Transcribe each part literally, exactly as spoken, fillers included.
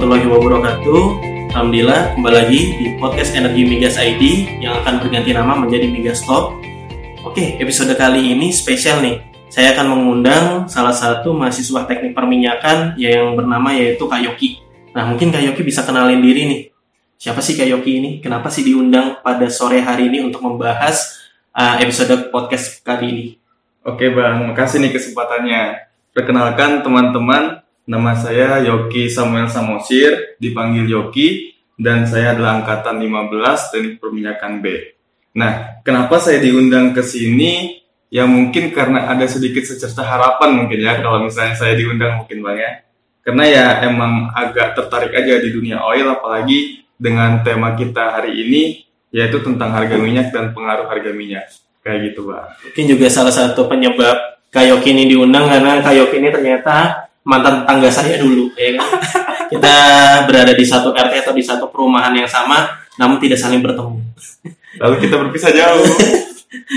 warahmatullahi wabarakatuh. Alhamdulillah, kembali lagi di podcast Energi Migas I D yang akan berganti nama menjadi Migas Talk. Oke, episode kali ini spesial nih. Saya akan mengundang salah satu mahasiswa teknik perminyakan yang bernama yaitu Kak Yoki. Nah, mungkin Kak Yoki bisa kenalin diri nih. Siapa sih Kak Yoki ini? Kenapa sih diundang pada sore hari ini untuk membahas uh, episode podcast kali ini? Oke Bang, makasih nih kesempatannya. Perkenalkan teman-teman, nama saya Yoki Samuel Samosir, dipanggil Yoki, dan saya adalah angkatan lima belas teknik perminyakan B. Nah, kenapa saya diundang ke sini? Ya mungkin karena ada sedikit secerca harapan mungkin ya, kalau misalnya saya diundang mungkin Bang ya. Karena ya emang agak tertarik aja di dunia oil, apalagi dengan tema kita hari ini, yaitu tentang harga minyak dan pengaruh harga minyak. Kayak gitu Bang. Mungkin juga salah satu penyebab Kak Yoki ini diundang karena Kak Yoki ini ternyata mantan tetangga saya dulu, ya kan? Kita berada di satu R T atau di satu perumahan yang sama, namun tidak saling bertemu. Lalu kita berpisah jauh.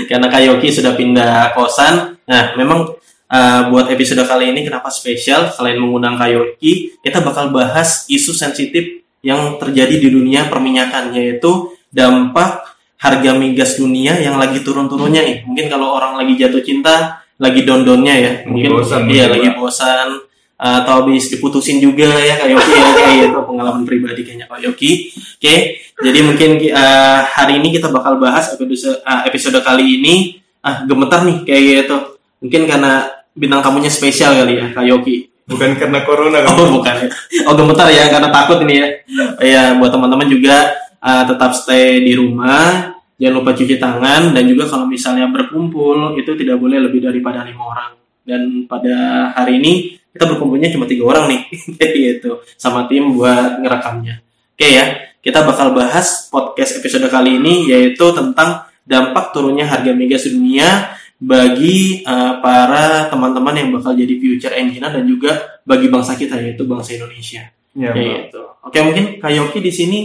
Karena Kak Yoki sudah pindah kosan. Nah, memang uh, buat episode kali ini kenapa spesial? Selain mengundang Kak Yoki, kita bakal bahas isu sensitif yang terjadi di dunia perminyakan, yaitu dampak harga migas dunia yang lagi turun-turunnya nih. Mungkin kalau orang lagi jatuh cinta, lagi down-downnya ya, mungkin bosan, iya lagi bosan atau habis diputusin juga ya Kak Yoki ya, kayak itu pengalaman pribadi kayaknya Kak Yoki. Oke, okay. Jadi mungkin uh, hari ini kita bakal bahas episode, uh, episode kali ini ah gemetar nih kayak gitu. Mungkin karena bintang tamunya spesial kali ya Kak Yoki. Bukan karena corona kan? Oh bukan. Oh gemetar ya karena takut ini ya. Oh, ya buat teman-teman juga uh, tetap stay di rumah. Jangan lupa cuci tangan, dan juga kalau misalnya berkumpul itu tidak boleh lebih daripada lima orang. Dan pada hari ini kita berkumpulnya cuma tiga orang nih, gitu, sama tim buat ngerekamnya. Oke ya, kita bakal bahas podcast episode kali ini yaitu tentang dampak turunnya harga migas dunia bagi uh, para teman-teman yang bakal jadi future engineer dan juga bagi bangsa kita yaitu bangsa Indonesia. Ya, gitu. Oke mungkin Kak Yoki di sini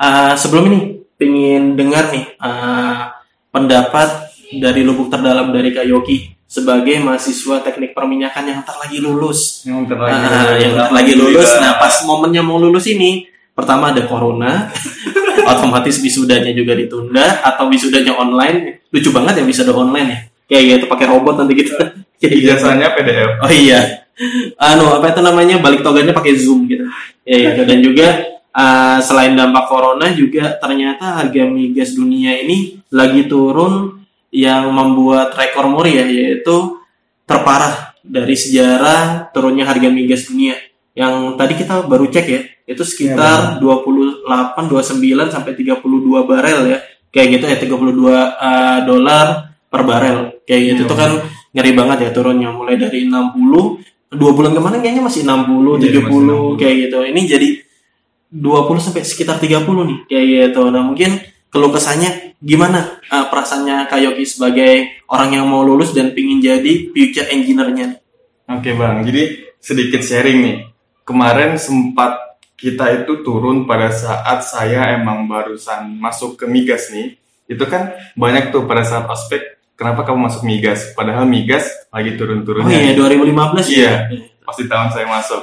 uh, sebelum ini. Pengen dengar nih uh, pendapat dari lubuk terdalam dari Kak Yoki sebagai mahasiswa teknik perminyakan yang ntar lagi lulus, yang ntar lagi, uh, yang ntar lagi lulus. Juga. Nah pas momennya mau lulus ini, pertama ada corona, otomatis wisudanya juga ditunda atau wisudanya online. Lucu banget ya wisuda online ya, kayak gitu pakai robot nanti gitu. Biasanya P D F. Oh iya, anu uh, apa itu namanya balik togannya pakai Zoom gitu. Ya, ya. Dan juga Uh, selain dampak corona juga ternyata harga migas dunia ini lagi turun yang membuat rekor meriah yaitu terparah dari sejarah turunnya harga migas dunia yang tadi kita baru cek ya itu sekitar ya, dua puluh delapan, dua puluh sembilan sampai tiga puluh dua barel ya kayak gitu ya tiga puluh dua uh, dolar per barel kayak gitu ya. Itu kan ngeri banget ya turunnya mulai dari enam puluh dua bulan kemarin kayaknya masih enam puluh ya, tujuh puluh masih enam puluh. Kayak gitu ini jadi dua puluh sampai sekitar tiga puluh nih kayak gitu. Nah mungkin keluh kesahnya gimana uh, perasaannya Kak Yoki sebagai orang yang mau lulus dan pingin jadi future engineer-nya. Oke Bang, jadi sedikit sharing nih. Kemarin sempat kita itu turun pada saat saya emang barusan masuk ke migas nih. Itu kan banyak tuh pada saat aspek kenapa kamu masuk migas. Padahal migas lagi turun-turunnya. Oh iya dua ribu lima belas iya, ya? Pas di tahun saya masuk.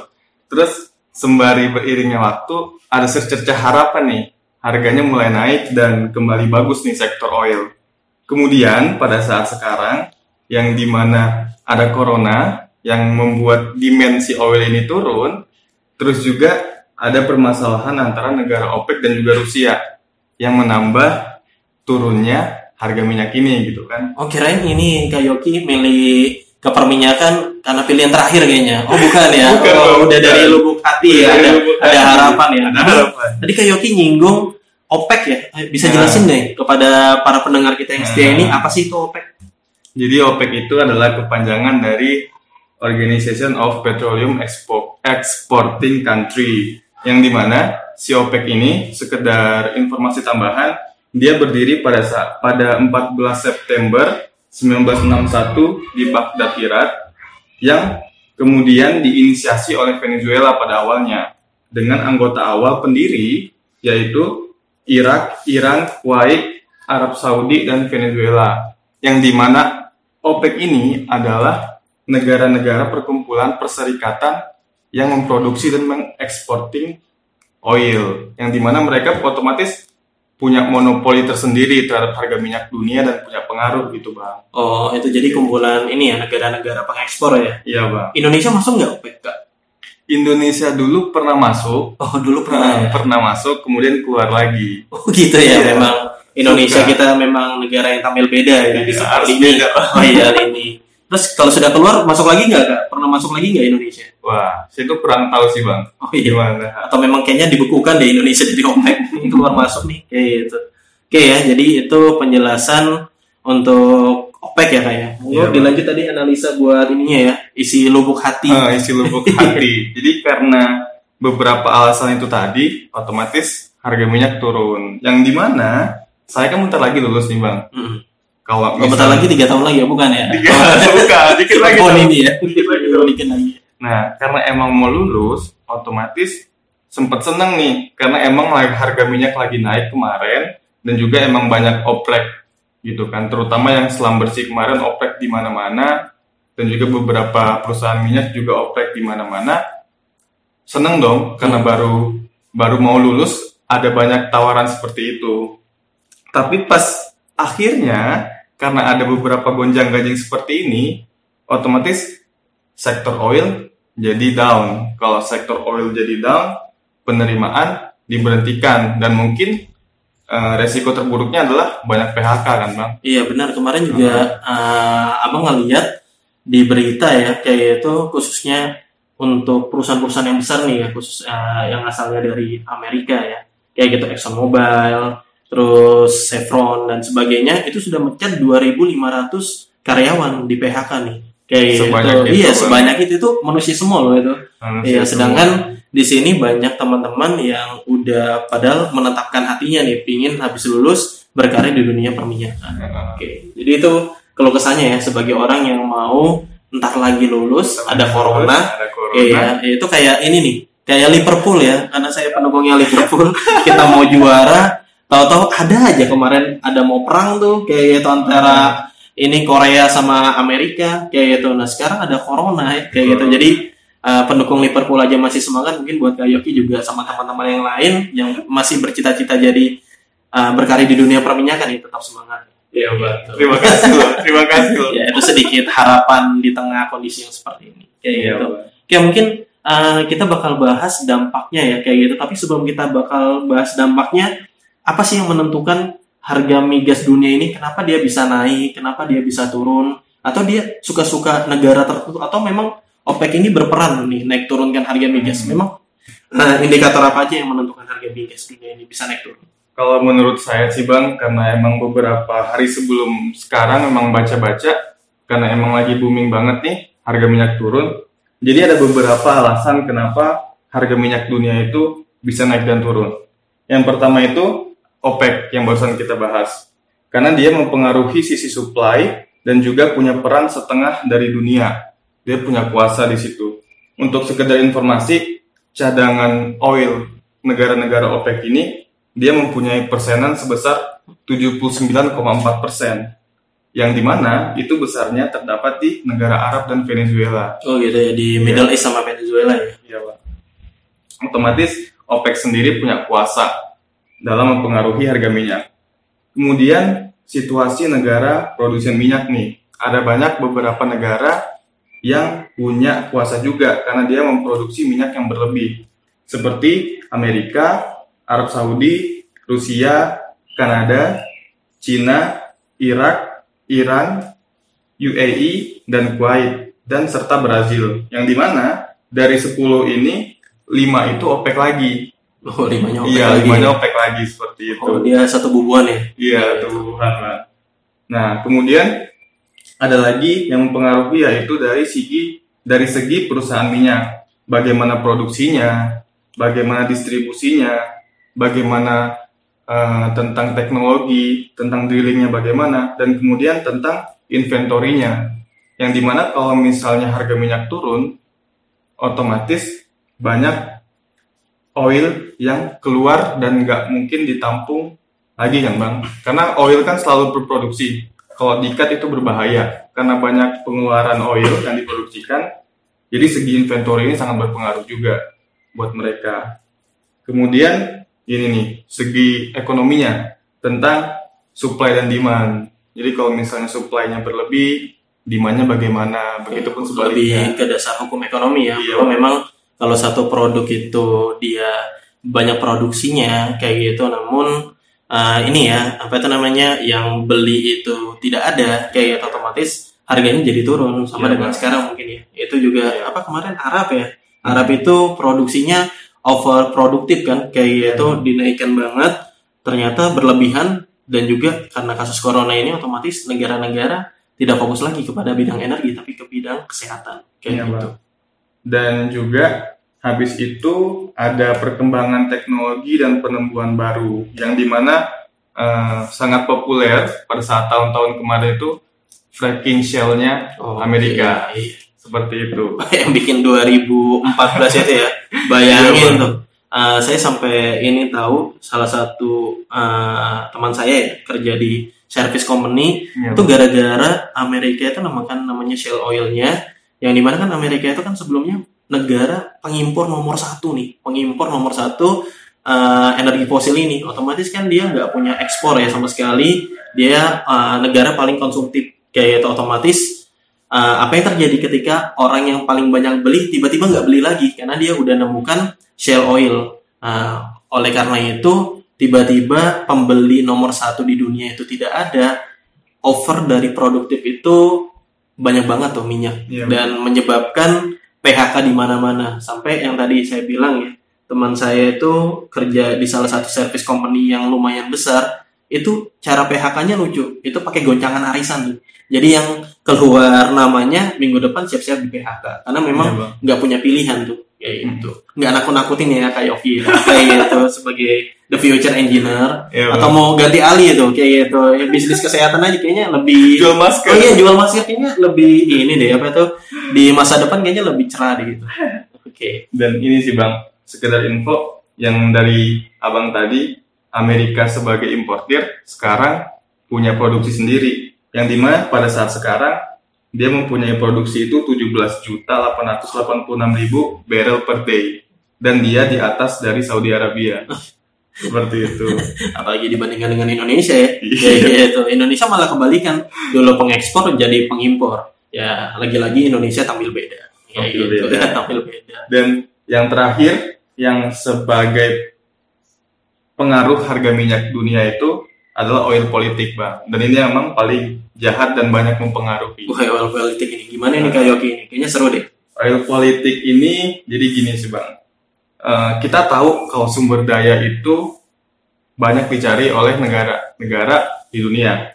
Terus sembari beriringnya waktu, ada secerca harapan nih, harganya mulai naik dan kembali bagus nih sektor oil. Kemudian pada saat sekarang, yang dimana ada corona, yang membuat dimensi oil ini turun, terus juga ada permasalahan antara negara OPEC dan juga Rusia, yang menambah turunnya harga minyak ini gitu kan. Oh kirain ini Kak Yoki milik keperminyakan karena pilihan terakhir kayaknya. Oh bukan ya. Bukan, oh, udah bukan. Dari lubuk hati ya. Ada, ada harapan ya. Ada harapan. Tadi Kak Yoki nyinggung OPEC ya. Bisa jelasin deh kepada para pendengar kita yang setia ini apa sih itu OPEC? Jadi OPEC itu adalah kepanjangan dari Organization of Petroleum Exporting Country yang dimana si OPEC ini sekedar informasi tambahan dia berdiri pada pada empat belas September sembilan belas enam puluh satu di Baghdad, Irak, yang kemudian diinisiasi oleh Venezuela pada awalnya dengan anggota awal pendiri yaitu Irak, Iran, Kuwait, Arab Saudi dan Venezuela. Yang dimana OPEC ini adalah negara-negara perkumpulan perserikatan yang memproduksi dan mengeksporting oil, yang dimana mereka otomatis punya monopoli tersendiri terhadap harga minyak dunia dan punya pengaruh gitu, Bang. Oh, itu jadi kumpulan ini ya, negara-negara pengekspor ya? Iya, Bang. Indonesia masuk nggak OPEC, Kak? Indonesia dulu pernah masuk. Oh, dulu pernah. Nah, ya? Pernah masuk, kemudian keluar lagi. Oh, gitu ya. Yeah. Memang Indonesia suka. Kita memang negara yang tampil beda ya, di soal ini. Oh iya, ini. Terus kalau sudah keluar masuk lagi nggak, Kak? Pernah masuk lagi nggak Indonesia? Wah, saya tuh kurang tahu sih, Bang. Oh iya. Gimana? Atau memang kayaknya dibekukan deh Indonesia dari OPEC. Keluar masuk nih. Kayak gitu. Oke ya, jadi itu penjelasan untuk OPEC ya, Kak ya. Iya, dilanjut tadi analisa buat ininya ya, isi lubuk hati. Uh, isi lubuk hati. Jadi karena beberapa alasan itu tadi, otomatis harga minyak turun. Yang dimana saya kan bentar lagi lulus nih, Bang. Mm-hmm. Kalau misal, bentar lagi tiga tahun lagi ya, bukan ya? tiga tahun bukan, dikit lagi. Tahun ini ya, dikit lagi, dikit lagi. Nah, karena emang mau lulus, otomatis sempat seneng nih, karena emang harga minyak lagi naik kemarin, dan juga emang banyak oprek gitu kan, terutama yang Schlumberger kemarin OPEC di mana-mana, dan juga beberapa perusahaan minyak juga OPEC di mana-mana. Seneng dong, karena baru baru mau lulus ada banyak tawaran seperti itu. Tapi pas akhirnya karena ada beberapa gonjang-ganjing seperti ini, otomatis sektor oil jadi down. Kalau sektor oil jadi down, penerimaan diberhentikan, dan mungkin Uh, resiko terburuknya adalah banyak P H K kan, Bang? Iya benar, kemarin juga hmm. uh, abang ngeliat di berita ya, kayak itu khususnya untuk perusahaan-perusahaan yang besar nih ya, khusus uh, yang asalnya dari Amerika ya, kayak gitu Exxon Mobil, terus Chevron dan sebagainya, itu sudah mencat dua ribu lima ratus karyawan di P H K nih, kayak sebanyak itu, itu iya kan? Sebanyak itu itu manusia semua loh itu, iya sedangkan di sini banyak teman-teman yang udah padahal menetapkan hatinya nih, pingin habis lulus berkarya di dunia perminyakan. Ya. Oke, jadi itu keluh kesahnya ya sebagai orang yang mau entar lagi lulus, teman ada corona, ada corona. Ya, itu kayak ini nih, kayak Liverpool ya, karena saya pendukungnya Liverpool, kita mau juara, tahu-tahu ada aja kemarin ada mau perang tuh, kayak itu antara ini Korea sama Amerika, kayak itu. Nah sekarang ada corona ya, kayak gitu, jadi Uh, pendukung Liverpool aja masih semangat, mungkin buat Kak Yoki juga sama teman-teman yang lain yang masih bercita-cita jadi uh, berkarya di dunia perminyakan ya, tetap semangat. Iya, Pak. Terima kasih, loh. Terima kasih. Loh. Ya, itu sedikit harapan di tengah kondisi yang seperti ini. Kayak ya, gitu. Kayak mungkin uh, kita bakal bahas dampaknya ya, kayak gitu. Tapi sebelum kita bakal bahas dampaknya, apa sih yang menentukan harga migas dunia ini? Kenapa dia bisa naik? Kenapa dia bisa turun? Atau dia suka-suka negara tertentu? Atau memang OPEC ini berperan nih naik turunkan harga migas. Memang nah, indikator apa aja yang menentukan harga migas dunia ini bisa naik turun? Kalau menurut saya sih, Bang, karena emang beberapa hari sebelum sekarang memang baca-baca, karena emang lagi booming banget nih harga minyak turun. Jadi ada beberapa alasan kenapa harga minyak dunia itu bisa naik dan turun. Yang pertama itu OPEC yang barusan kita bahas, karena dia mempengaruhi sisi supply dan juga punya peran setengah dari dunia. Dia punya kuasa di situ. Untuk sekedar informasi, cadangan oil negara-negara OPEC ini, dia mempunyai persenan sebesar tujuh puluh sembilan koma empat persen. Yang dimana itu besarnya terdapat di negara Arab dan Venezuela. Oh gitu ya, di Middle East sama Venezuela ya? Iya, Pak. Otomatis OPEC sendiri punya kuasa dalam mempengaruhi harga minyak. Kemudian situasi negara produsen minyak nih. Ada banyak beberapa negara yang punya kuasa juga karena dia memproduksi minyak yang berlebih seperti Amerika, Arab Saudi, Rusia, Kanada, Cina, Irak, Iran, U A E, dan Kuwait, dan serta Brazil, yang dimana dari sepuluh ini lima itu OPEC lagi. Oh, limanya OPEC iya, lagi. Iya, OPEC lagi seperti itu. Oh, dia satu bubuan ya? Iya, satu bubuan lah. Nah, kemudian ada lagi yang mempengaruhi yaitu dari segi dari segi perusahaan minyak, bagaimana produksinya, bagaimana distribusinya, bagaimana uh, tentang teknologi, tentang drillingnya bagaimana, dan kemudian tentang inventorinya. Yang dimana kalau misalnya harga minyak turun, otomatis banyak oil yang keluar dan nggak mungkin ditampung lagi kan, Bang? Karena oil kan selalu berproduksi. Kalau di-cut itu berbahaya, karena banyak pengeluaran oil yang diproduksikan, jadi segi inventory ini sangat berpengaruh juga buat mereka. Kemudian ini nih segi ekonominya tentang supply dan demand. Jadi kalau misalnya supply-nya berlebih, demand-nya bagaimana? Begitupun sebaliknya. Lebih ke dasar hukum ekonomi ya. Kalau memang kalau satu produk itu dia banyak produksinya kayak gitu, namun uh, ini ya apa itu namanya yang beli itu tidak ada kayak gitu, otomatis harganya jadi turun sama ya, dengan ya. Sekarang mungkin ya. Itu juga ya. Apa kemarin Arab ya. Hmm. Arab itu produksinya overproduktif kan kayak gitu ya. Dinaikkan banget ternyata berlebihan dan juga karena kasus corona ini otomatis negara-negara tidak fokus lagi kepada bidang energi tapi ke bidang kesehatan kayak ya, gitu. Bang. Dan juga habis itu ada perkembangan teknologi dan penemuan baru yang dimana eh, sangat populer pada saat tahun-tahun kemarin itu fracking shell-nya oh, Amerika iya, iya. Seperti itu. Yang bikin dua ribu empat belas itu ya. Bayangin tuh. Uh, saya sampai ini tahu salah satu uh, teman saya ya, kerja di service company iya, itu gara-gara Amerika itu namakan namanya shell oil-nya, yang dimana kan Amerika itu kan sebelumnya negara pengimpor nomor satu nih, pengimpor nomor satu uh, energi fosil ini. Otomatis kan dia nggak punya ekspor ya sama sekali. Dia uh, negara paling konsumtif. Kayak itu otomatis uh, apa yang terjadi ketika orang yang paling banyak beli tiba-tiba nggak beli lagi karena dia udah nemukan shell oil. Uh, oleh karena itu tiba-tiba pembeli nomor satu di dunia itu tidak ada, over dari produktif itu banyak banget tuh minyak yeah. Dan menyebabkan P H K di mana-mana. Sampai yang tadi saya bilang ya, teman saya itu kerja di salah satu service company yang lumayan besar. Itu cara P H K-nya lucu, itu pakai goncangan arisan tuh. Jadi yang keluar namanya minggu depan siap-siap di P H K karena memang nggak ya, punya pilihan tuh kayak gitu. Nggak nakut-nakutin ya kayak Yoki kayak gitu sebagai the future engineer ya, atau mau ganti alih itu kayak gitu ya, bisnis kesehatan aja kayaknya lebih jual masker. Oh iya jual masker kayaknya lebih ini deh apa tuh di masa depan kayaknya lebih cerah deh, gitu. Oke. Okay. Dan ini sih Bang, sekedar info yang dari Abang tadi. Amerika sebagai importir sekarang punya produksi sendiri yang dimana pada saat sekarang dia mempunyai produksi itu tujuh belas juta delapan ratus delapan puluh enam ribu barrel per day dan dia di atas dari Saudi Arabia seperti itu. Apalagi dibandingkan dengan Indonesia ya, ya itu Indonesia malah kebalikan, dulu pengekspor jadi pengimpor ya, lagi-lagi Indonesia tampil beda ya, tampil, gitu. Beda. Tampil beda. Dan yang terakhir yang sebagai pengaruh harga minyak dunia itu adalah oil politik, Bang. Dan ini memang paling jahat dan banyak mempengaruhi. Wah, oil politik ini gimana nih Kak Yoki ini? Kayaknya seru deh. Oil politik ini jadi gini sih, Bang. Uh, kita tahu kalau sumber daya itu banyak dicari oleh negara-negara di dunia.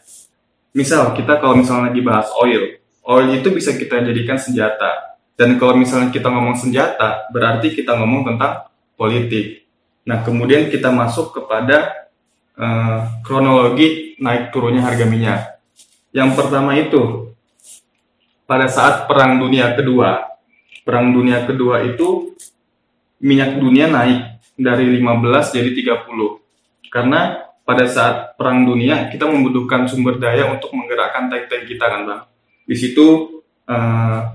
Misal kita kalau misalnya lagi bahas oil, oil itu bisa kita jadikan senjata. Dan kalau misalnya kita ngomong senjata, berarti kita ngomong tentang politik. Nah, kemudian kita masuk kepada uh, kronologi naik turunnya harga minyak. Yang pertama itu, pada saat Perang Dunia Kedua. Perang Dunia Kedua itu, minyak dunia naik dari lima belas jadi tiga puluh. Karena pada saat Perang Dunia, kita membutuhkan sumber daya untuk menggerakkan tank-tank kita, kan Bang? Di situ, uh,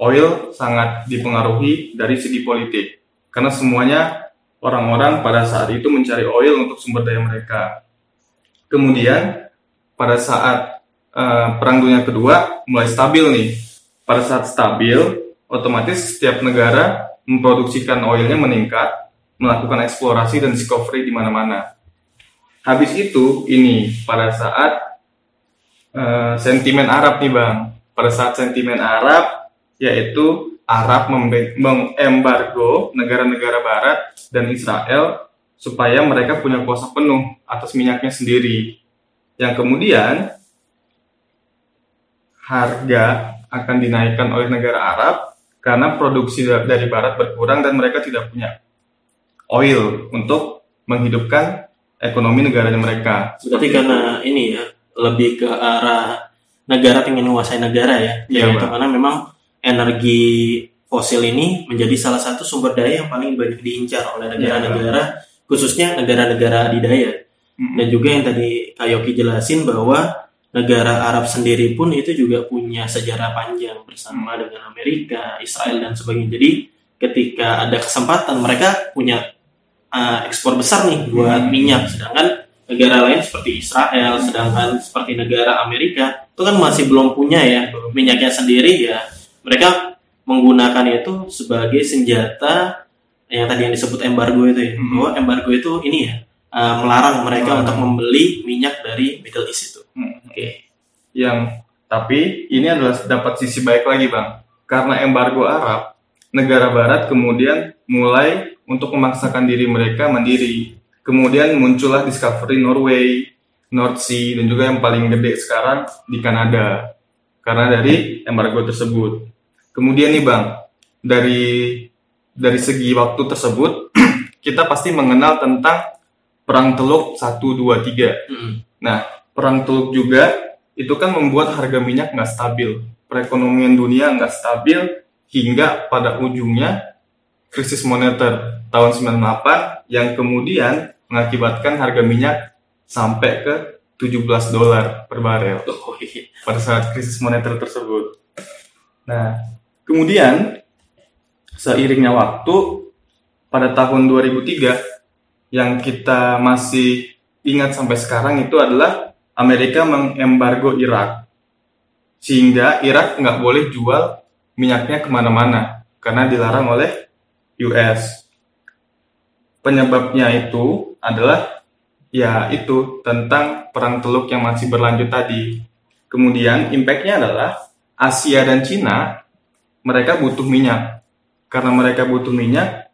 oil sangat dipengaruhi dari segi politik. Karena semuanya orang-orang pada saat itu mencari oil untuk sumber daya mereka. Kemudian pada saat uh, Perang Dunia Kedua mulai stabil nih. Pada saat stabil, otomatis setiap negara memproduksikan oilnya meningkat, melakukan eksplorasi dan discovery di mana-mana. Habis itu ini pada saat uh, sentimen Arab nih Bang. Pada saat sentimen Arab yaitu Arab mem- mengembargo negara-negara barat dan Israel supaya mereka punya kuasa penuh atas minyaknya sendiri. Yang kemudian harga akan dinaikkan oleh negara Arab karena produksi dari barat berkurang dan mereka tidak punya oil untuk menghidupkan ekonomi negaranya mereka. Berarti karena ini ya, lebih ke arah negara pengen menguasai negara ya. Iya, ya, karena memang energi fosil ini menjadi salah satu sumber daya yang paling banyak diincar oleh negara-negara, khususnya negara-negara adidaya. Mm-hmm. Dan juga yang tadi Kak Yoki jelasin bahwa negara Arab sendiri pun itu juga punya sejarah panjang bersama mm-hmm. dengan Amerika, Israel, dan sebagainya. Jadi ketika ada kesempatan mereka punya uh, ekspor besar nih buat minyak, sedangkan negara lain seperti Israel, sedangkan seperti negara Amerika itu kan masih belum punya ya minyaknya sendiri ya, mereka menggunakan itu sebagai senjata yang tadi yang disebut embargo itu ya, bahwa hmm. embargo itu ini ya uh, melarang mereka hmm. untuk membeli minyak dari Middle East itu. Hmm. Oke. Okay. Yang tapi ini adalah dapat sisi baik lagi bang, karena embargo Arab, negara Barat kemudian mulai untuk memaksakan diri mereka mandiri. Kemudian muncullah discovery Norway, North Sea, dan juga yang paling gede sekarang di Kanada, karena dari embargo tersebut. Kemudian nih bang, dari dari segi waktu tersebut, kita pasti mengenal tentang Perang Teluk satu, dua, tiga. Mm-hmm. Nah, Perang Teluk juga itu kan membuat harga minyak nggak stabil, perekonomian dunia nggak stabil, hingga pada ujungnya krisis moneter tahun sembilan puluh delapan yang kemudian mengakibatkan harga minyak sampai ke tujuh belas dolar per barel pada saat krisis moneter tersebut. Nah, kemudian seiringnya waktu pada tahun dua ribu tiga yang kita masih ingat sampai sekarang itu adalah Amerika mengembargo Irak, sehingga Irak nggak boleh jual minyaknya kemana-mana karena dilarang oleh U S. Penyebabnya itu adalah ya itu tentang Perang Teluk yang masih berlanjut tadi. Kemudian impact-nya adalah Asia dan Cina mereka butuh minyak. Karena mereka butuh minyak,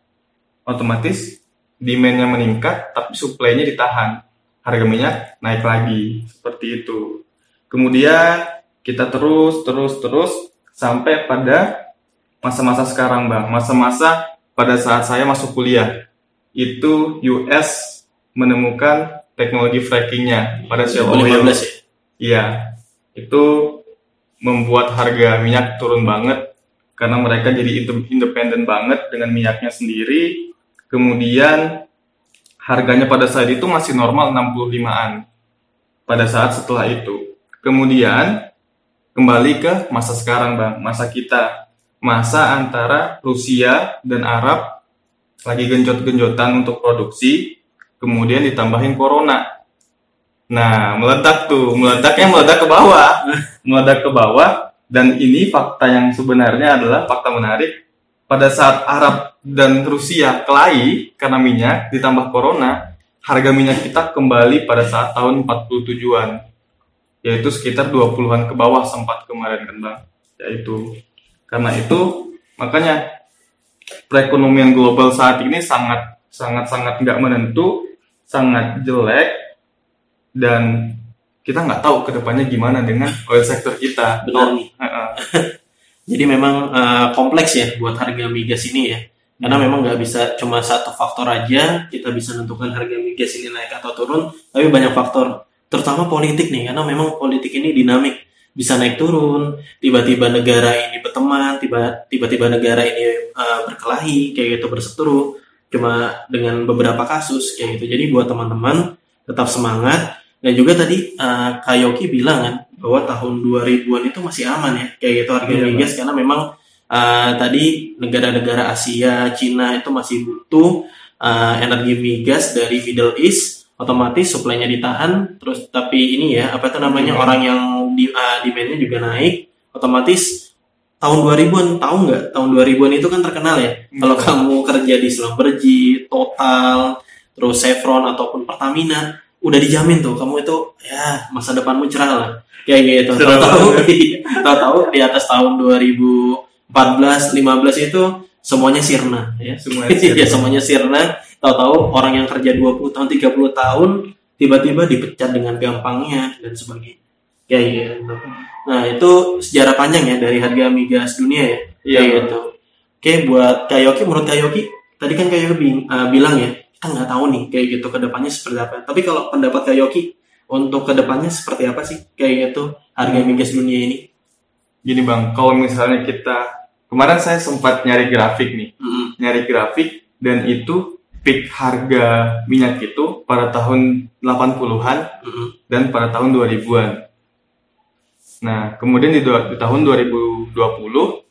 otomatis demand-nya meningkat tapi supply-nya ditahan. Harga minyak naik lagi, seperti itu. Kemudian kita terus terus terus sampai pada masa-masa sekarang, Bang. Masa-masa pada saat saya masuk kuliah, itu U S menemukan teknologi fracking-nya pada shale oil. Iya, itu membuat harga minyak turun banget, karena mereka jadi independen banget dengan minyaknya sendiri. Kemudian harganya pada saat itu masih normal enam puluh lima-an, pada saat setelah itu. Kemudian kembali ke masa sekarang, Bang, masa kita, masa antara Rusia dan Arab lagi genjot-genjotan untuk produksi, kemudian ditambahin corona. Nah, meledak tuh, meledaknya meledak ke bawah, meledak ke bawah, dan ini fakta yang sebenarnya adalah fakta menarik. Pada saat Arab dan Rusia kelahi karena minyak ditambah corona, harga minyak kita kembali pada saat tahun empat puluh tujuh-an. Yaitu sekitar dua puluhan ke bawah sempat kemarin kan Bang, yaitu karena itu makanya perekonomian global saat ini sangat sangat sangat nggak menentu, sangat jelek, dan kita nggak tahu kedepannya gimana dengan oil sector kita. Benar nih. Jadi memang uh, kompleks ya buat harga migas ini ya, karena memang nggak bisa cuma satu faktor aja kita bisa menentukan harga migas ini naik atau turun, tapi banyak faktor. Terutama politik nih, karena memang politik ini dinamik, bisa naik turun, tiba-tiba negara ini berteman, tiba-tiba negara ini uh, berkelahi, kayak gitu, berseteru, cuma dengan beberapa kasus, kayak gitu. Jadi buat teman-teman tetap semangat, dan juga tadi uh, Kak Yoki bilang kan, bahwa tahun dua ribuan itu masih aman ya, kayak gitu harga yeah, migas, karena memang uh, tadi negara-negara Asia, Cina itu masih butuh uh, energi migas dari Middle East, otomatis supply-nya ditahan, terus tapi ini ya apa itu namanya hmm. orang yang di, uh, demand-nya juga naik, otomatis tahun dua ribuan tahu nggak? Tahun dua ribuan itu kan terkenal ya. Hmm. Kalau kamu kerja di Schlumberger, Total, terus Chevron ataupun Pertamina, udah dijamin tuh kamu itu ya masa depanmu cerah lah. Kayak gitu. Tahu-tahu tahu-tahu di atas tahun dua ribu empat belas, lima belas itu semuanya sirna ya. Semuanya sirna. ya, semuanya sirna. Tahu-tahu orang yang kerja dua puluh tahun, tiga puluh tahun tiba-tiba dipecat dengan gampangnya dan sebagainya. Ya gitu. Nah, itu sejarah panjang ya dari harga migas dunia ya. Iya gitu. Oke, buat Kak Yoki, menurut Kak Yoki, tadi kan Kak Yoki uh, bilang ya, kita nggak tahu nih kayak gitu ke depannya seperti apa. Tapi kalau pendapat Kak Yoki untuk ke depannya seperti apa sih kayak gitu harga migas dunia ini? Gini Bang, kalau misalnya kita kemarin saya sempat nyari grafik nih. Mm-hmm. Nyari grafik dan itu peak harga minyak itu pada tahun delapan puluhan mm-hmm. dan pada tahun dua ribuan. Nah, kemudian di, do- di tahun dua ribu dua puluh,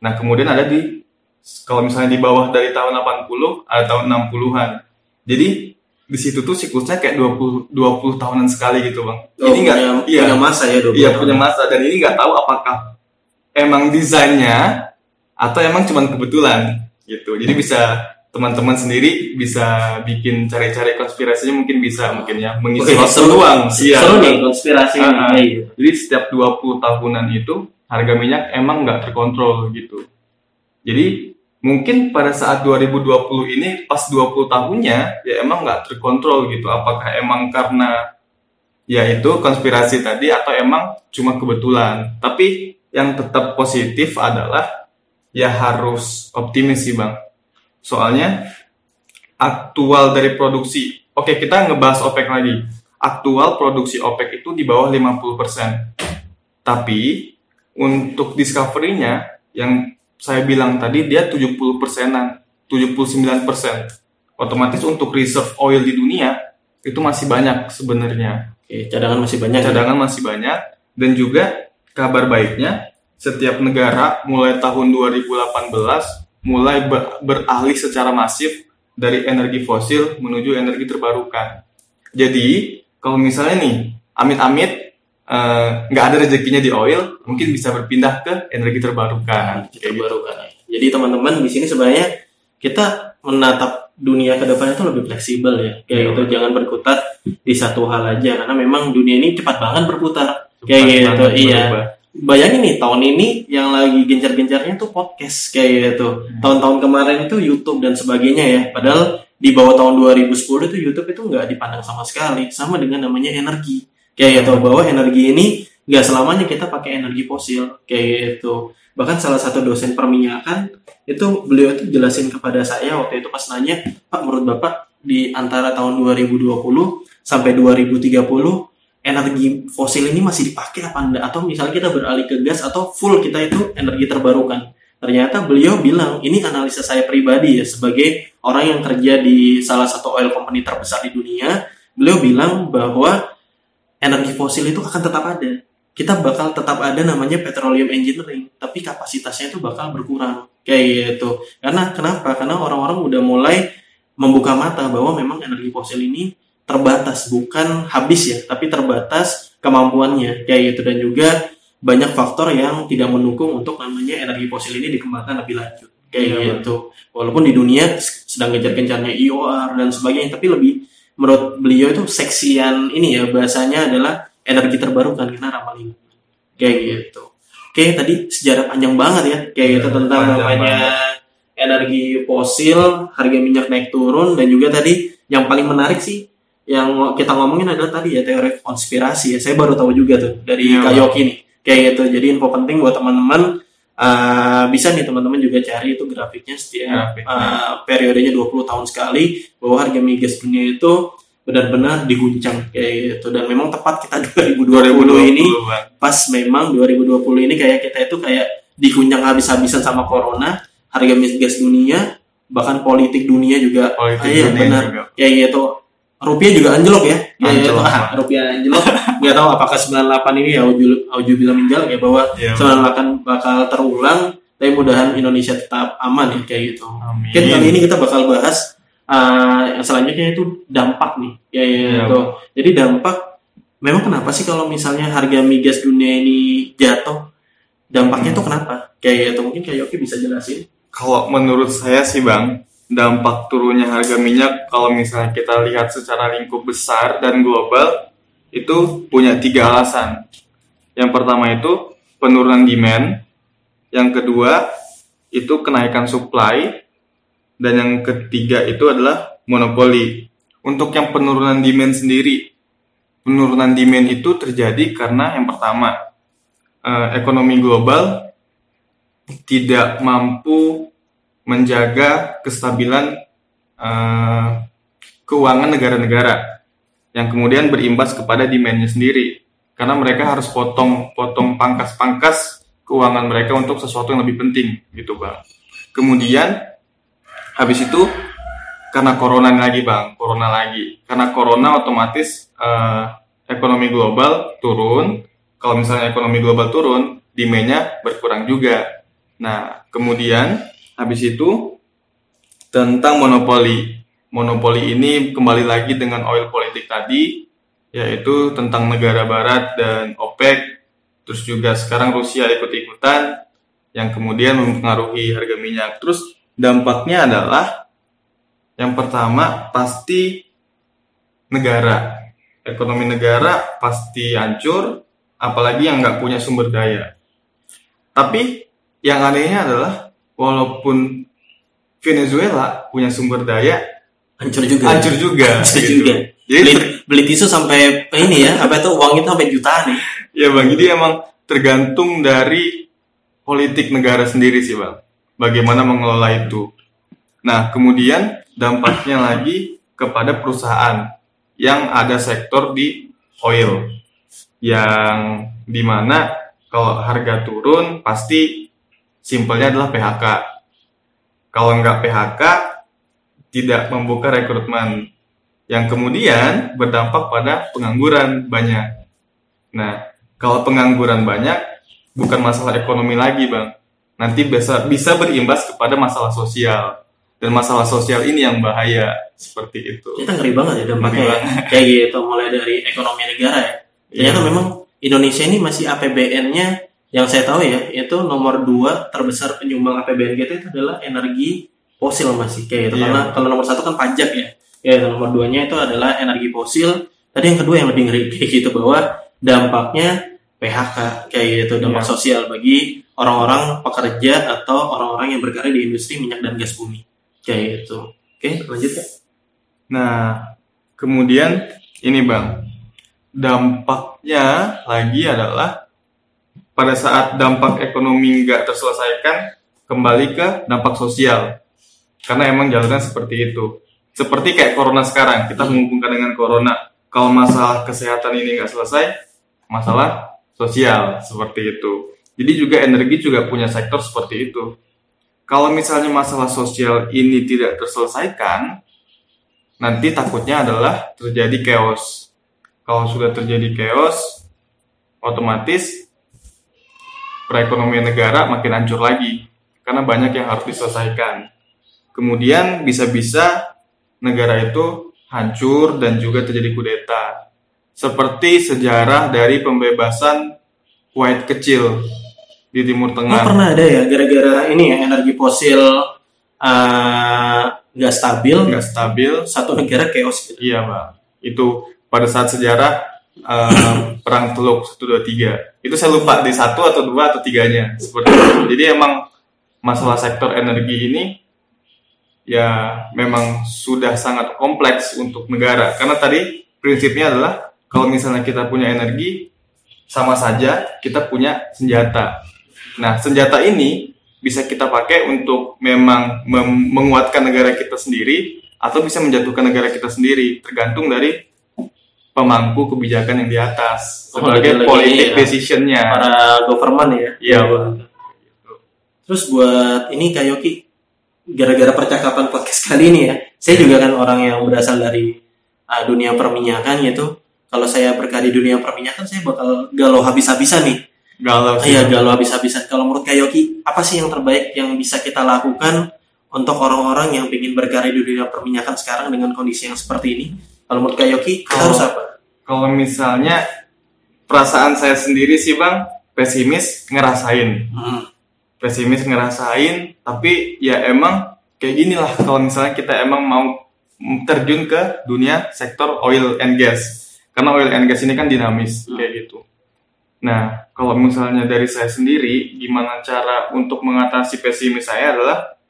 nah kemudian ada di, kalau misalnya di bawah dari tahun delapan puluh, ada tahun enam puluhan. Jadi di situ tuh siklusnya kayak dua puluh tahunan sekali gitu, Bang. Oh, ini enggak iya, punya masa ya dua puluh. Iya, tahun. Punya masa, dan ini enggak tahu apakah emang desainnya atau emang cuman kebetulan gitu. Jadi bisa teman-teman sendiri bisa bikin cari-cari konspirasinya, mungkin bisa mungkin ya mengisi waktu luang. Iya. Seru nih konspirasi ini. Uh, iya. Jadi setiap dua puluh tahunan itu harga minyak emang enggak terkontrol gitu. Jadi mungkin pada saat dua ribu dua puluh ini pas dua puluh tahunnya ya emang enggak terkontrol gitu. Apakah emang karena ya itu konspirasi tadi atau emang cuma kebetulan. Tapi yang tetap positif adalah ya harus optimis sih, Bang. Soalnya aktual dari produksi, oke kita ngebahas OPEC lagi, aktual produksi OPEC itu di bawah lima puluh persen. Tapi untuk discovery-nya yang saya bilang tadi dia tujuh puluh persenan, tujuh puluh sembilan persen. Otomatis untuk reserve oil di dunia itu masih banyak sebenarnya. Oke, cadangan masih banyak. Cadangan ya? Masih banyak, dan juga kabar baiknya setiap negara mulai tahun dua ribu delapan belas mulai beralih secara masif dari energi fosil menuju energi terbarukan. Jadi, kalau misalnya nih, amit-amit nggak uh, ada rezekinya di oil, mungkin bisa berpindah ke energi terbarukan. Energi terbarukan. Gitu. Jadi, teman-teman, di sini sebenarnya kita menatap dunia ke depan itu lebih fleksibel ya. Kayak yeah. Gitu, jangan berkutat di satu hal aja. Karena memang dunia ini cepat banget berputar. Cepat kayak gitu, iya. Berubah. Bayangin nih, tahun ini yang lagi gencar-gencarnya tuh podcast kayak gitu. Hmm. Tahun-tahun kemarin itu YouTube dan sebagainya ya. Padahal di bawah tahun dua ribu sepuluh itu YouTube itu nggak dipandang sama sekali. Sama dengan namanya energi. Kayak gitu, bahwa energi ini nggak selamanya kita pakai energi fosil. Kayak gitu. Bahkan salah satu dosen perminyakan, itu beliau itu jelasin kepada saya waktu itu pas nanya, Pak, menurut Bapak di antara tahun dua ribu dua puluh sampai dua ribu tiga puluh, energi fosil ini masih dipakai apa enggak? Atau misalnya kita beralih ke gas atau full kita itu energi terbarukan. Ternyata beliau bilang, ini analisa saya pribadi ya, sebagai orang yang kerja di salah satu oil company terbesar di dunia, beliau bilang bahwa energi fosil itu akan tetap ada. Kita bakal tetap ada namanya petroleum engineering, tapi kapasitasnya itu bakal berkurang. Kayak gitu. Karena kenapa? Karena orang-orang udah mulai membuka mata bahwa memang energi fosil ini terbatas, bukan habis ya, tapi terbatas kemampuannya kayak gitu, dan juga banyak faktor yang tidak mendukung untuk namanya energi fosil ini dikembangkan lebih lanjut kayak ya, gitu. Bener. Walaupun di dunia sedang gencar-gencarnya I O R dan sebagainya, tapi lebih menurut beliau itu seksian ini ya, bahasanya adalah energi terbarukan karena ramah lingkungan kayak gitu. Oke, tadi sejarah panjang banget ya kayak ya, gitu tentang namanya energi fosil, harga minyak naik turun, dan juga tadi yang paling menarik sih yang kita ngomongin adalah tadi ya teori konspirasi ya. Saya baru tahu juga tuh dari yeah. Kak Yoki nih kayak gitu. Jadi info penting buat teman-teman, uh, bisa nih teman-teman juga cari itu grafiknya setiap yeah. uh, periodenya dua puluh tahun sekali, bahwa harga migas dunia itu benar-benar diguncang kayak gitu. Dan memang tepat kita dua ribu dua puluh ini pas memang dua ribu dua puluh ini kayak kita itu kayak diguncang habis-habisan sama corona, harga migas dunia, bahkan politik dunia juga politik ah, ya, dunia benar juga. Kayak gitu. Rupiah juga anjlok ya, anjlok. Ya, rupiah anjlok. Nggak tahu apakah sembilan puluh delapan ini auzubillah min dzalik ya, bahwa ya, sembilan puluh delapan bakal terulang, tapi mudah-mudahan Indonesia tetap aman ya kayak gitu. Amin. Kan kali ini kita bakal bahas uh, yang selanjutnya itu dampak nih kayak ya, gitu. Jadi dampak, memang kenapa sih kalau misalnya harga migas dunia ini jatuh, dampaknya itu hmm. kenapa? Kayak gitu, mungkin Kak Yoki bisa jelasin. Kalau menurut saya sih, Bang, dampak turunnya harga minyak kalau misalnya kita lihat secara lingkup besar dan global itu punya tiga alasan. Yang pertama itu penurunan demand, yang kedua itu kenaikan supply, dan yang ketiga itu adalah monopoli. Untuk yang penurunan demand sendiri, penurunan demand itu terjadi karena yang pertama eh, ekonomi global tidak mampu menjaga kestabilan eh, keuangan negara-negara, yang kemudian berimbas kepada demand-nya sendiri, karena mereka harus potong-potong, pangkas-pangkas keuangan mereka untuk sesuatu yang lebih penting gitu, Bang. Kemudian habis itu karena corona lagi, Bang, corona lagi, karena corona otomatis eh, ekonomi global turun. Kalau misalnya ekonomi global turun, demand-nya berkurang juga. Nah kemudian habis itu tentang monopoli. monopoli ini kembali lagi dengan oil politik tadi, yaitu tentang negara barat dan OPEC, terus juga sekarang Rusia ikut-ikutan, yang kemudian mempengaruhi harga minyak. Terus dampaknya adalah, yang pertama pasti negara, ekonomi negara pasti hancur, apalagi yang nggak punya sumber daya. Tapi yang anehnya adalah, walaupun Venezuela punya sumber daya, hancur juga. Hancur juga. Hancur gitu. juga. Jadi beli, beli tisu sampai ini ya, apa itu uang itu sampai jutaan nih. Ya bang, jadi emang tergantung dari politik negara sendiri sih bang, bagaimana mengelola itu. Nah kemudian dampaknya lagi kepada perusahaan yang ada sektor di oil, yang dimana kalau harga turun pasti simpelnya adalah P H K. Kalau nggak P H K, tidak membuka rekrutmen, yang kemudian berdampak pada pengangguran banyak. Nah, kalau pengangguran banyak, bukan masalah ekonomi lagi, Bang. Nanti bisa, bisa berimbas kepada masalah sosial. Dan masalah sosial ini yang bahaya, seperti itu. Kita ngeri banget ya dampaknya ya. Kayak gitu, mulai dari ekonomi negara ya. Ternyata yeah. memang Indonesia ini masih A P B N-nya, yang saya tahu ya, itu nomor dua terbesar penyumbang A P B N kita itu adalah energi fosil masih. Kayak gitu, yeah. karena kalau nomor satu kan pajak ya. Ya, nomor duanya itu adalah energi fosil. Tadi yang kedua yang lebih ngeri kayak gitu, bahwa dampaknya P H K kayak gitu, dampak yeah. sosial bagi orang-orang pekerja atau orang-orang yang berkarya di industri minyak dan gas bumi kayak gitu. Oke, lanjut ya. Nah, kemudian ini bang, dampaknya lagi adalah pada saat dampak ekonomi nggak terselesaikan, kembali ke dampak sosial, karena emang jalannya seperti itu. Seperti kayak corona sekarang, kita menghubungkan dengan corona. Kalau masalah kesehatan ini nggak selesai, masalah sosial seperti itu. Jadi juga energi juga punya sektor seperti itu. Kalau misalnya masalah sosial ini tidak terselesaikan, nanti takutnya adalah terjadi chaos. Kalau sudah terjadi chaos, otomatis perekonomian negara makin hancur lagi, karena banyak yang harus diselesaikan. Kemudian bisa-bisa negara itu hancur dan juga terjadi kudeta. Seperti sejarah dari pembebasan Kuwait kecil di Timur Tengah. Oh, pernah ada ya, gara-gara ini ya, energi fosil nggak uh, stabil. Nggak stabil. Satu negara chaos gitu. Iya, Pak. Itu pada saat sejarah uh, Perang Teluk satu dua tiga. Itu saya lupa di satu atau dua atau tiganya. Seperti itu. Jadi emang masalah sektor energi ini ya memang sudah sangat kompleks untuk negara, karena tadi prinsipnya adalah kalau misalnya kita punya energi, sama saja kita punya senjata. Nah senjata ini bisa kita pakai untuk memang mem- menguatkan negara kita sendiri, atau bisa menjatuhkan negara kita sendiri, tergantung dari pemangku kebijakan yang di atas sebagai oh, politik ya, decision-nya para government ya. Iya bang. Terus buat ini Kak Yoki, gara-gara percakapan podcast kali ini ya, saya juga kan orang yang berasal dari uh, dunia perminyakan gitu. Kalau saya berkarya di dunia perminyakan, saya bakal galau habis-habisan nih. Galau sih. Iya, galau habis-habisan. Kalau menurut Kak Yoki, apa sih yang terbaik yang bisa kita lakukan untuk orang-orang yang ingin berkarya di dunia perminyakan sekarang dengan kondisi yang seperti ini? Kalau menurut Kak Yoki, kita harus apa? Kalau misalnya perasaan saya sendiri sih bang, pesimis ngerasain. Hmm. Pesimis ngerasain, tapi ya emang kayak gini lah kalau misalnya kita emang mau terjun ke dunia sektor oil and gas, karena oil and gas ini kan dinamis kayak gitu. Nah kalau misalnya dari saya sendiri, gimana cara untuk mengatasi pesimis saya adalah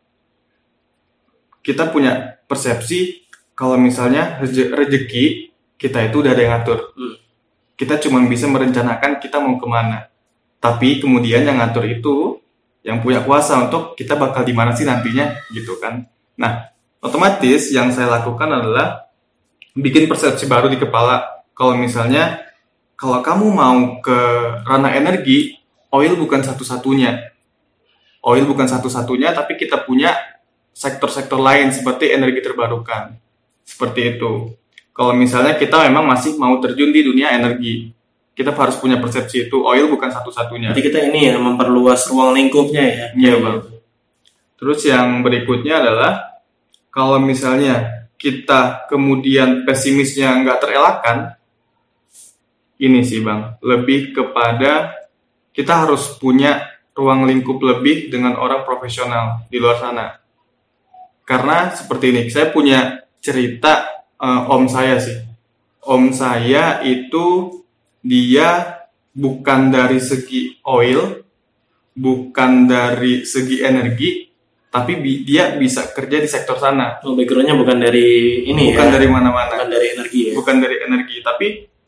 kita punya persepsi kalau misalnya rezeki kita itu udah ada yang ngatur, kita cuma bisa merencanakan kita mau kemana, tapi kemudian yang ngatur itu yang punya kuasa untuk kita bakal di mana sih nantinya gitu kan. Nah, otomatis yang saya lakukan adalah bikin persepsi baru di kepala. Kalau misalnya kalau kamu mau ke ranah energi, oil bukan satu-satunya. Oil bukan satu-satunya, tapi kita punya sektor-sektor lain seperti energi terbarukan. Seperti itu. Kalau misalnya kita memang masih mau terjun di dunia energi, kita harus punya persepsi itu oil bukan satu-satunya. Jadi kita ini ya memperluas ruang lingkupnya ya. Iya bang. Terus yang berikutnya adalah kalau misalnya kita kemudian pesimisnya nggak terelakkan, ini sih Bang, lebih kepada kita harus punya ruang lingkup lebih dengan orang profesional di luar sana. Karena seperti ini, saya punya cerita uh, om saya sih. Om saya itu dia bukan dari segi oil, bukan dari segi energi, tapi bi- dia bisa kerja di sektor sana. Oh, background-nya bukan dari ini bukan ya? Bukan dari mana-mana. Bukan dari energi ya? Bukan dari energi, tapi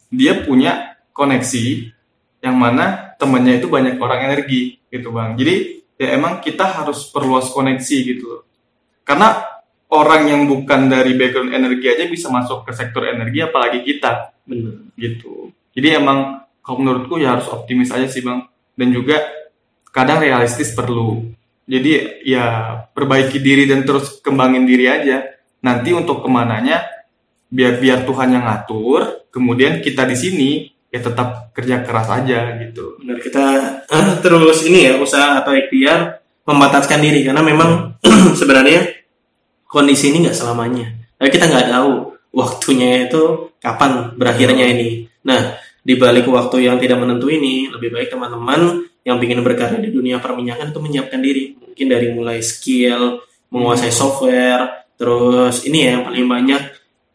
dia punya koneksi yang mana temennya itu banyak orang energi, gitu Bang. Jadi, ya emang kita harus perluas koneksi gitu loh. Karena orang yang bukan dari background energi aja bisa masuk ke sektor energi, apalagi kita. Bener. Gitu. Jadi emang, kalau menurutku ya harus optimis aja sih Bang. Dan juga, kadang realistis perlu. Jadi ya perbaiki diri dan terus kembangin diri aja. Nanti untuk kemananya biar biar Tuhan yang ngatur. Kemudian kita di sini ya tetap kerja keras aja gitu. Benar, kita uh, terus ini ya usaha atau ikhtiar membataskan diri karena memang sebenarnya kondisi ini nggak selamanya. Tapi kita nggak tahu waktunya itu kapan berakhirnya ini. Nah, di balik waktu yang tidak menentu ini lebih baik teman-teman yang ingin berkarya di dunia perminyakan itu menyiapkan diri. Mungkin dari mulai skill, menguasai software, terus ini ya yang paling banyak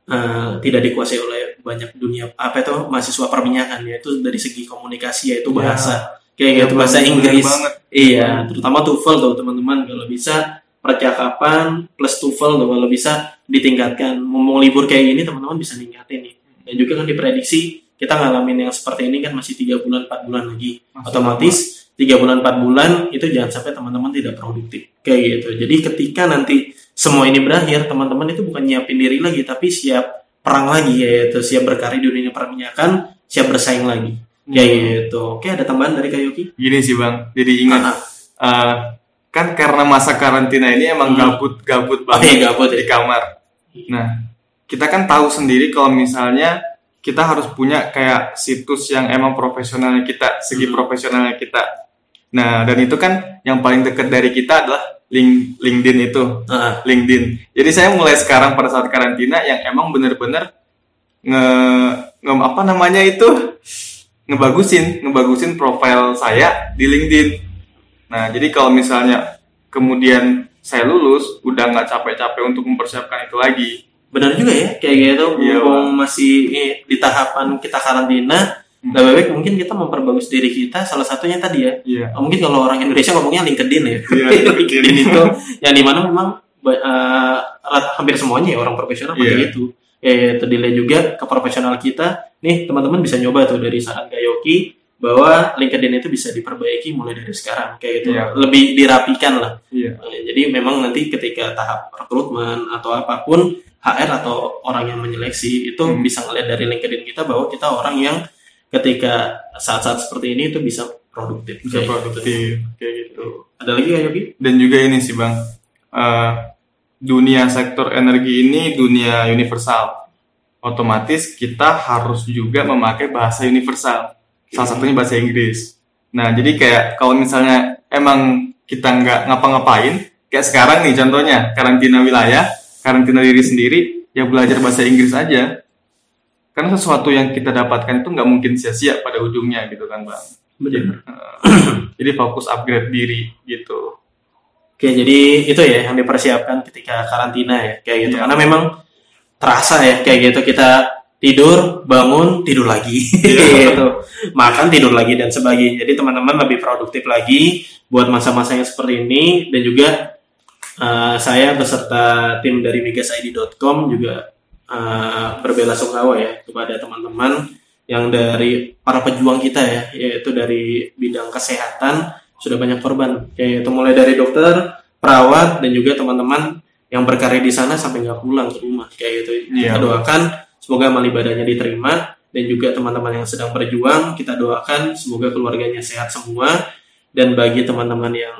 uh, tidak dikuasai oleh banyak dunia apa itu mahasiswa perminyakan, yaitu dari segi komunikasi, yaitu bahasa. Ya, kayak gitu ya, bahasa Inggris. Banget. Iya, terutama TOEFL tuh teman-teman, kalau bisa percakapan plus TOEFL tuh kalau bisa ditingkatkan. Mau libur kayak gini teman-teman bisa ningkatin nih. Dan juga kan diprediksi kita ngalamin yang seperti ini kan masih tiga bulan empat bulan lagi. Maksudnya otomatis apa? tiga bulan empat bulan itu jangan sampai teman-teman tidak produktif kayak gitu. Jadi ketika nanti semua ini berakhir, teman-teman itu bukan nyiapin diri lagi tapi siap perang lagi, yaitu siap berkarya di dunia perminyakan, siap bersaing lagi kayak hmm. gitu. Oke, ada tambahan dari Kak Yoki? Gini sih Bang, jadi ingat uh, kan karena masa karantina ini emang hmm. gabut-gabut banget. Oh, iya, gabut ya. Di kamar. Nah, kita kan tahu sendiri kalau misalnya kita harus punya kayak situs yang emang profesionalnya kita, segi hmm. profesionalnya kita. Nah, dan itu kan yang paling dekat dari kita adalah link, LinkedIn itu. Uh. LinkedIn. Jadi saya mulai sekarang pada saat karantina yang emang bener-bener nge, nge apa namanya itu ngebagusin, ngebagusin profil saya di LinkedIn. Nah, jadi kalau misalnya kemudian saya lulus, udah nggak capek-capek untuk mempersiapkan itu lagi. Benar juga ya, kayak gitu, mumpung masih eh, di tahapan kita karantina, hmm. lebih baik mungkin kita memperbagus diri kita, salah satunya tadi ya, yeah. mungkin kalau orang Indonesia ngomongnya LinkedIn ya, yeah, LinkedIn itu, yang dimana memang uh, hampir semuanya ya, orang profesional yeah. pakai itu, eh, terdilai juga ke profesional kita, nih teman-teman bisa nyoba tuh dari saran Kak Yoki, bahwa LinkedIn itu bisa diperbaiki mulai dari sekarang kayak gitu, yeah. lebih dirapikan lah. Yeah. Jadi memang nanti ketika tahap rekrutmen atau apapun H R atau orang yang menyeleksi itu hmm. bisa ngelihat dari LinkedIn kita bahwa kita orang yang ketika saat-saat seperti ini itu bisa produktif. Bisa kayak produktif gitu. Kayak gitu. Ada lagi Kak Yoki? Dan juga ini sih Bang, uh, dunia sektor energi ini dunia universal, otomatis kita harus juga memakai bahasa universal. Salah satunya bahasa Inggris. Nah, jadi kayak kalau misalnya emang kita nggak ngapa-ngapain, kayak sekarang nih contohnya, karantina wilayah, karantina diri sendiri, ya belajar bahasa Inggris aja. Karena sesuatu yang kita dapatkan itu nggak mungkin sia-sia pada ujungnya gitu kan, Bang. Benar. Jadi fokus upgrade diri gitu. Oke, jadi itu ya yang dipersiapkan ketika karantina ya, kayak gitu. Ya. Karena memang terasa ya, kayak gitu kita tidur, bangun, tidur lagi gitu. Makan, tidur lagi dan sebagainya. Jadi teman-teman lebih produktif lagi buat masa-masa yang seperti ini. Dan juga uh, saya beserta tim dari migas i d dot com juga uh, berbelasungkawa ya kepada teman-teman yang dari para pejuang kita ya, yaitu dari bidang kesehatan sudah banyak korban. Yaitu mulai dari dokter, perawat dan juga teman-teman yang berkarya di sana sampai nggak pulang ke rumah kayak gitu. Kita doakan semoga amal ibadahnya diterima dan juga teman-teman yang sedang berjuang kita doakan semoga keluarganya sehat semua dan bagi teman-teman yang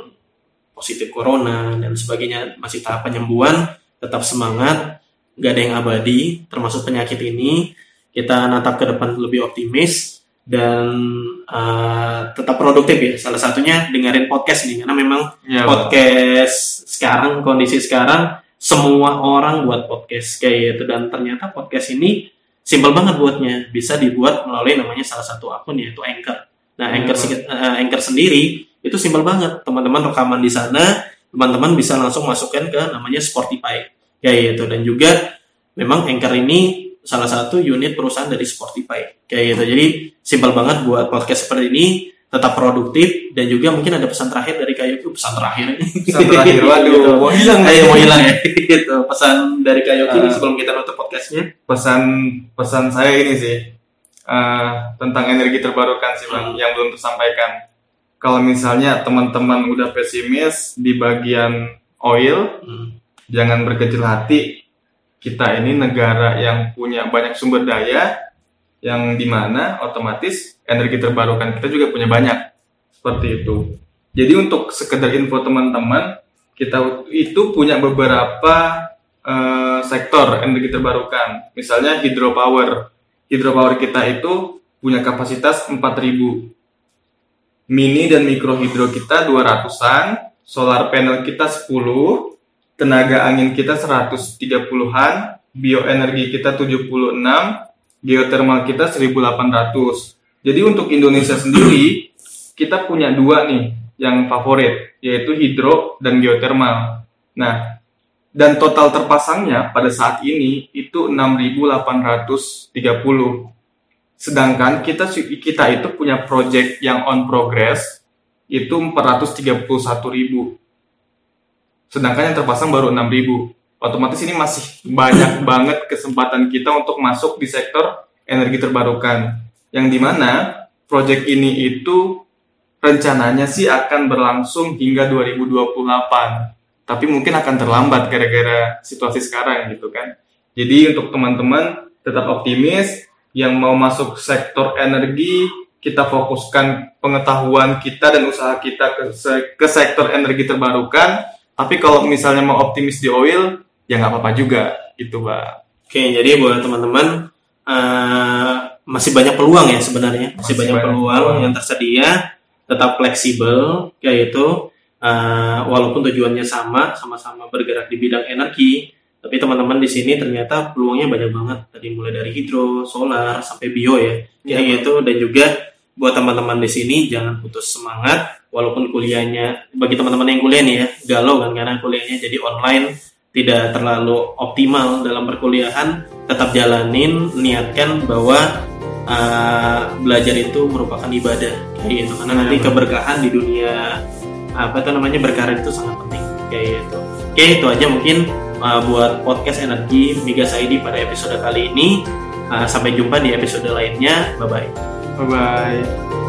positif corona dan sebagainya masih tahap penyembuhan tetap semangat, nggak ada yang abadi termasuk penyakit ini, kita natap ke depan lebih optimis dan uh, tetap produktif ya, salah satunya dengerin podcast nih karena memang ya, podcast sekarang kondisi sekarang semua orang buat podcast kayak itu. Dan ternyata podcast ini simple banget buatnya, bisa dibuat melalui namanya salah satu akun yaitu Anchor. Nah, Anchor, uh, Anchor sendiri itu simple banget, teman-teman rekaman di sana, teman-teman bisa langsung masukkan ke namanya Spotify kayak itu. Dan juga memang Anchor ini salah satu unit perusahaan dari Spotify kayak gitu. Jadi simple banget buat podcast seperti ini, tetap produktif. Dan juga mungkin ada pesan terakhir dari Kayoki. Pesan terakhir pesan terakhir waduh gitu. Mau hilang kayak mau hilang ya gitu. Pesan dari Kayoki uh, sebelum kita nutup podcastnya, pesan pesan saya ini sih uh, tentang energi terbarukan sih bang, hmm. yang belum tersampaikan. Kalau misalnya teman-teman udah pesimis di bagian oil, hmm. jangan berkecil hati. Kita ini negara yang punya banyak sumber daya, yang dimana otomatis energi terbarukan kita juga punya banyak, seperti itu. Jadi untuk sekedar info teman-teman, kita itu punya beberapa uh, sektor energi terbarukan. Misalnya hydropower. Hydropower kita itu punya kapasitas empat ribu. Mini dan mikro hidro kita dua ratusan, solar panel kita sepuluh, tenaga angin kita seratus tiga puluhan, bioenergi kita tujuh puluh enam, geothermal kita seribu delapan ratus. Jadi untuk Indonesia sendiri, kita punya dua nih yang favorit, yaitu hidro dan geothermal. Nah, dan total terpasangnya pada saat ini itu enam ribu delapan ratus tiga puluh. Sedangkan kita kita itu punya project yang on progress itu empat ratus tiga puluh satu ribu. Sedangkan yang terpasang baru enam ribu. Otomatis ini masih banyak banget kesempatan kita untuk masuk di sektor energi terbarukan. Yang dimana proyek ini itu rencananya sih akan berlangsung hingga dua ribu dua puluh delapan. Tapi mungkin akan terlambat gara-gara situasi sekarang gitu kan. Jadi untuk teman-teman tetap optimis, yang mau masuk sektor energi, kita fokuskan pengetahuan kita dan usaha kita ke, ke sektor energi terbarukan. Tapi kalau misalnya mau optimis di oil, ya nggak apa-apa juga, gitu Pak. Oke, jadi buat teman-teman uh, masih banyak peluang ya sebenarnya, masih, masih banyak, banyak peluang, peluang yang tersedia, tetap fleksibel, kayak itu. Uh, walaupun tujuannya sama, sama-sama bergerak di bidang energi, tapi teman-teman di sini ternyata peluangnya banyak banget. Tadi mulai dari hidro, solar, sampai bio ya, kayak gitu. Dan juga buat teman-teman di sini jangan putus semangat, walaupun kuliahnya, bagi teman-teman yang kuliah nih ya, galau kan karena kuliahnya jadi online, tidak terlalu optimal dalam perkuliahan, tetap jalanin, niatkan bahwa uh, belajar itu merupakan ibadah kayak gitu, karena nanti keberkahan di dunia apa tuh namanya berkarir itu sangat penting kayak gitu. Oke, itu aja mungkin uh, buat podcast energi Migas I D pada episode kali ini. Uh, sampai jumpa di episode lainnya. Bye bye. Bye bye.